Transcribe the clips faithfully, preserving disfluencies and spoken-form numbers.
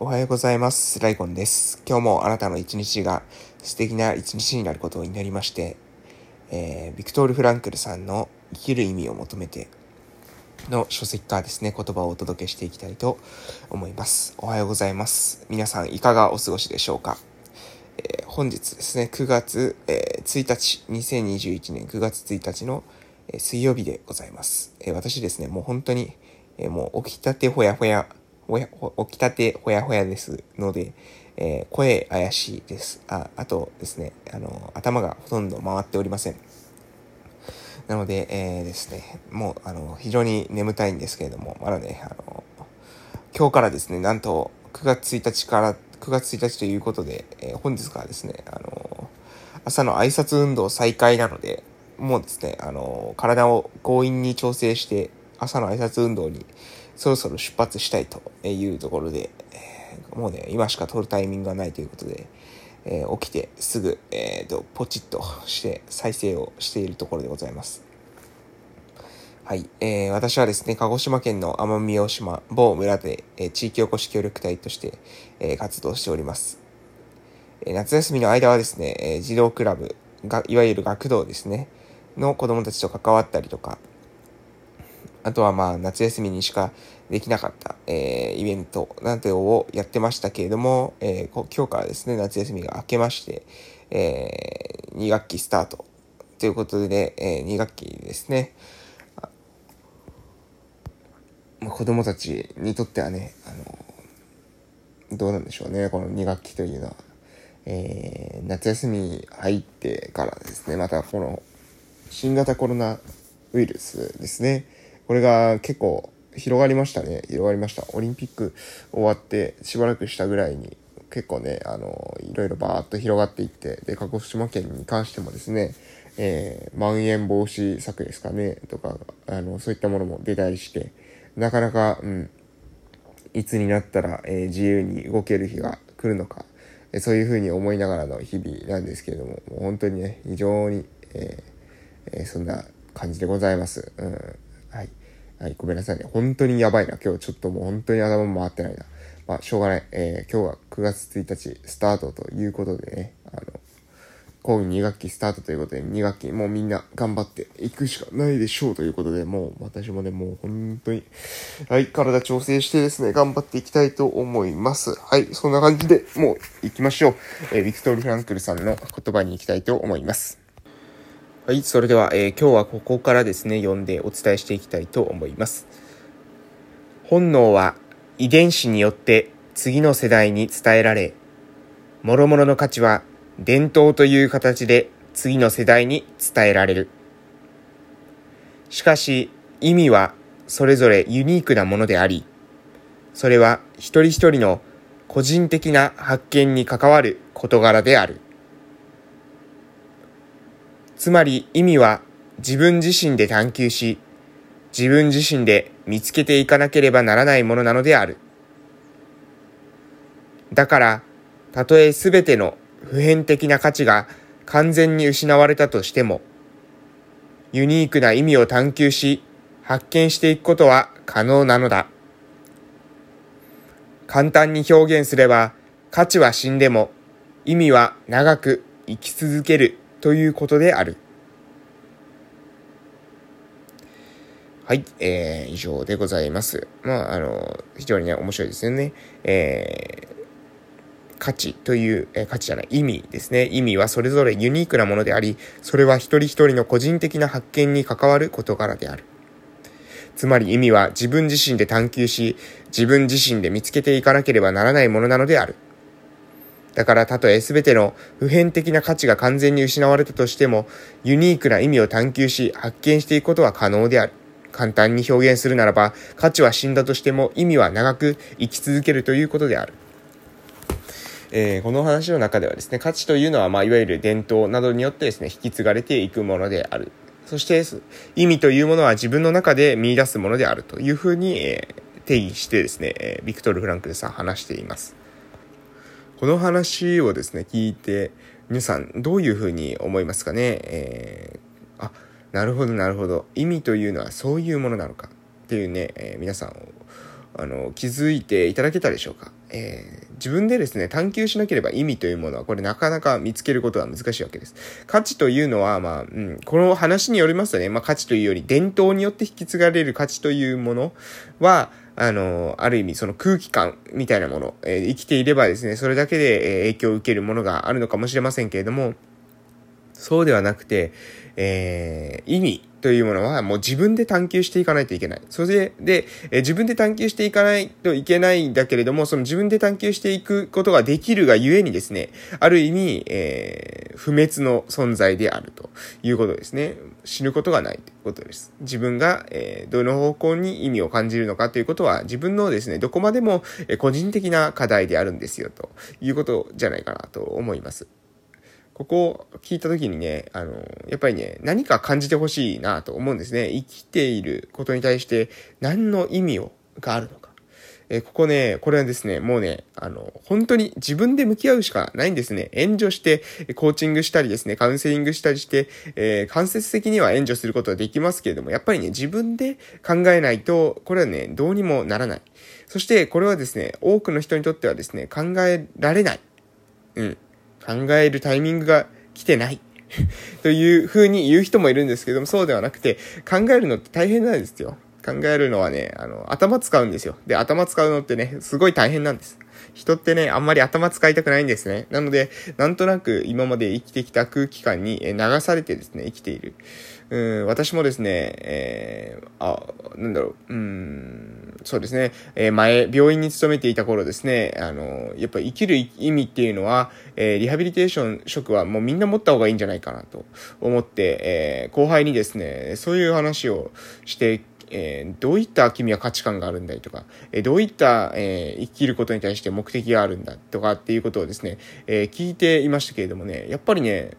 おはようございます。ライコンです。今日もあなたの一日が素敵な一日になることを祈りまして、えー、ビクトール・フランクルさんの生きる意味を求めての書籍からですね、言葉をお届けしていきたいと思います。おはようございます。皆さんいかがお過ごしでしょうか。えー、本日ですね、くがつ、えー、ついたち、にせんにじゅういちねんくがつついたちの水曜日でございます。えー、私ですね、もう本当に、えー、もう起きたてほやほやおや起きたてほやほやですので、えー、声怪しいです。あ、あとですね、あの頭がほとんど回っておりません。なので、えー、ですね、もうあの非常に眠たいんですけれども、まだね、あの今日からですね、なんとくがつついたちからくがつついたちということで、えー、本日からですね、あの朝の挨拶運動再開なので、もうですね、あの体を強引に調整して朝の挨拶運動にそろそろ出発したいというところで、もうね、今しか撮るタイミングがないということで、えー、起きてすぐ、えー、とポチッとして再生をしているところでございます。はい、えー、私はですね、鹿児島県の奄美大島某村で、えー、地域おこし協力隊として、えー、活動しております。えー、夏休みの間はですね、えー、児童クラブが、いわゆる学童ですねの子どもたちと関わったりとか、あとはまあ夏休みにしかできなかった、えー、イベントなんてをやってましたけれども、えー、今日からですね、夏休みが明けまして、えー、に学期スタートということで、えー、に学期ですね、子どもたちにとってはね、あのどうなんでしょうね、このに学期というのは、えー、夏休み入ってからですね、またこの新型コロナウイルスですね、これが結構広がりましたね。広がりました。オリンピック終わってしばらくしたぐらいに結構ね、あのいろいろバーッと広がっていって、で鹿児島県に関してもですね、えー、まん延防止策ですかねとか、あのそういったものも出たりして、なかなか、うん、いつになったら、えー、自由に動ける日が来るのか、えー、そういうふうに思いながらの日々なんですけれども、もう本当にね、非常に、えーえー、そんな感じでございます。うん、はい、はい、ごめんなさいね、本当にやばいな、今日ちょっともう本当に頭回ってないな。まあしょうがない、えー、今日はくがつついたちスタートということでね、あの講義に学期スタートということで、に学期もうみんな頑張っていくしかないでしょうということで、もう私もね、もう本当に、はい、体調整してですね、頑張っていきたいと思います。はい、そんな感じでもう行きましょう。えー、ビクトール・フランクルさんの言葉に行きたいと思います。はい、それでは、えー、今日はここからですね、読んでお伝えしていきたいと思います。本能は遺伝子によって次の世代に伝えられ、諸々の価値は伝統という形で次の世代に伝えられる。しかし意味はそれぞれユニークなものであり、それは一人一人の個人的な発見に関わる事柄である。つまり意味は自分自身で探求し、自分自身で見つけていかなければならないものなのである。だから、たとえすべての普遍的な価値が完全に失われたとしても、ユニークな意味を探求し、発見していくことは可能なのだ。簡単に表現すれば、価値は死んでも、意味は長く生き続けるということである。はい、えー、以上でございます。まあ、あの、非常にね、面白いですよね。えー、価値という、えー、価値じゃない、意味ですね。意味はそれぞれユニークなものであり、それは一人一人の個人的な発見に関わる事柄である。つまり意味は自分自身で探求し、自分自身で見つけていかなければならないものなのである。だからたとえすべての普遍的な価値が完全に失われたとしても、ユニークな意味を探求し発見していくことは可能である。簡単に表現するならば、価値は死んだとしても意味は長く生き続けるということである。えー、この話の中ではですね、価値というのは、まあ、いわゆる伝統などによってですね、引き継がれていくものである。そして意味というものは自分の中で見出すものであるというふうに、えー、定義してですね、えー、ビクトール・フランクルさん話しています。この話をですね、聞いて皆さんどういうふうに思いますかね。えー、あ、なるほどなるほど、意味というのはそういうものなのかっていうね、えー、皆さんあの気づいていただけたでしょうか。えー、自分でですね、探求しなければ意味というものは、これなかなか見つけることは難しいわけです。価値というのは、まあ、うん、この話によりますとね、まあ価値というより伝統によって引き継がれる価値というものは、あの、ある意味その空気感みたいなもの、えー、生きていればですね、それだけで影響を受けるものがあるのかもしれませんけれども、そうではなくて、えー、意味というものはもう自分で探求していかないといけない。それで、えー、自分で探求していかないといけないんだけれども、その自分で探求していくことができるがゆえにですね、ある意味、えー、不滅の存在であるということですね。死ぬことがないということです。自分が、えー、どの方向に意味を感じるのかということは、自分のですね、どこまでも個人的な課題であるんですよということじゃないかなと思います。ここを聞いたときにね、あの、やっぱりね、何か感じてほしいなと思うんですね。生きていることに対して何の意味をがあるのか。えー、ここね、これはですね、もうね、あの、本当に自分で向き合うしかないんですね。援助して、コーチングしたりですね、カウンセリングしたりして、えー、間接的には援助することはできますけれども、やっぱりね、自分で考えないと、これはね、どうにもならない。そして、これはですね、多くの人にとってはですね、考えられない。うん。考えるタイミングが来てないという風に言う人もいるんですけども、そうではなくて、考えるのって大変なんですよ。考えるのはね、あの、頭使うんですよ。で、頭使うのってね、すごい大変なんです。人ってね、あんまり頭使いたくないんですね。なので、なんとなく今まで生きてきた空気感に流されてですね、生きている。うん、私もですね、えー、あ、なんだろう、うーん、そうですね、えー、前、病院に勤めていた頃ですね、あの、やっぱり生きる意味っていうのは、えー、リハビリテーション職はもうみんな持った方がいいんじゃないかなと思って、えー、後輩にですね、そういう話をして、えー、どういった君は価値観があるんだいとか、えー、どういった、えー、生きることに対して目的があるんだとかっていうことをですね、えー、聞いていましたけれどもね、やっぱりね、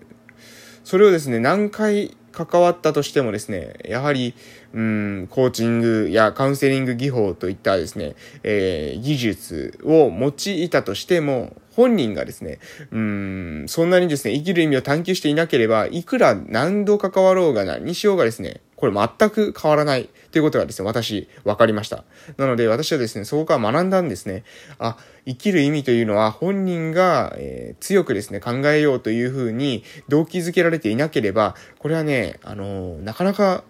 それをですね、何回関わったとしてもですね、やはり、うん、コーチングやカウンセリング技法といったですね、えー、技術を用いたとしても、本人がですね、うーん、そんなにですね、生きる意味を探求していなければ、いくら何度関わろうが何しようがですね、これ全く変わらないということがですね、私分かりました。なので私はですね、そこから学んだんですね。あ、生きる意味というのは本人が、えー、強くですね、考えようというふうに動機づけられていなければ、これはね、あのー、なかなか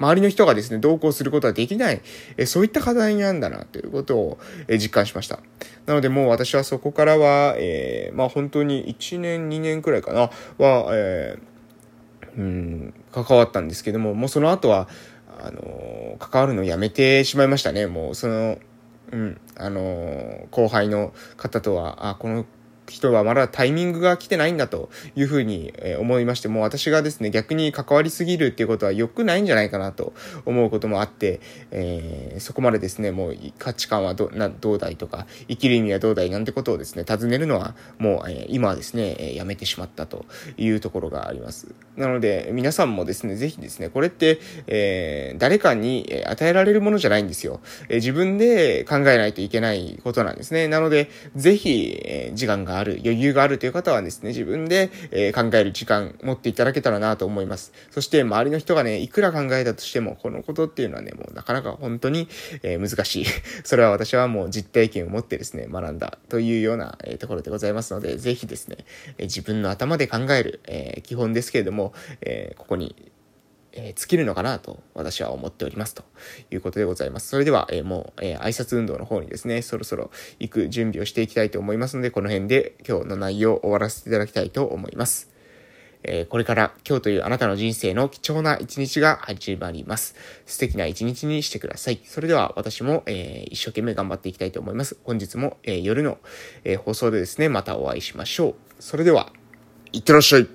周りの人がですね、同行することはできない、えー、そういった課題なんだなということを、えー、実感しました。なのでもう私はそこからは、えー、まあ本当にいちねんにねんくらいかなは、えーうん、関わったんですけども、もうその後は、あの、関わるのをやめてしまいましたね。もうその、うん、あの、後輩の方とは、あ、この人はまだタイミングが来てないんだというふうに思いまして、もう私がですね、逆に関わりすぎるっていうことは良くないんじゃないかなと思うこともあって、えー、そこまでですね、もう価値観は ど, などうだいとか、生きる意味はどうだいなんてことをですね、尋ねるのはもう、えー、今はですね、やめてしまったというところがあります。なので、皆さんもですね、ぜひですね、これって、えー、誰かに与えられるものじゃないんですよ。えー、自分で考えないといけないことなんですね。なので、ぜひ、えー、時間がある余裕があるという方はですね、自分で、えー、考える時間持っていただけたらなと思います。そして周りの人がね、いくら考えたとしても、このことっていうのはね、もうなかなか本当に、えー、難しい。それは私はもう実体験を持ってですね、学んだというような、えー、ところでございますので、ぜひですね、えー、自分の頭で考える、えー、基本ですけれども、えー、ここに、えー、尽きるのかなと私は思っておりますということでございます。それでは、えー、もう、えー、挨拶運動の方にですね、そろそろ行く準備をしていきたいと思いますので、この辺で今日の内容を終わらせていただきたいと思います。えー、これから今日というあなたの人生の貴重な一日が始まります。素敵な一日にしてください。それでは私も、えー、一生懸命頑張っていきたいと思います。本日も、えー、夜の、えー、放送でですね、またお会いしましょう。それではいってらっしゃい。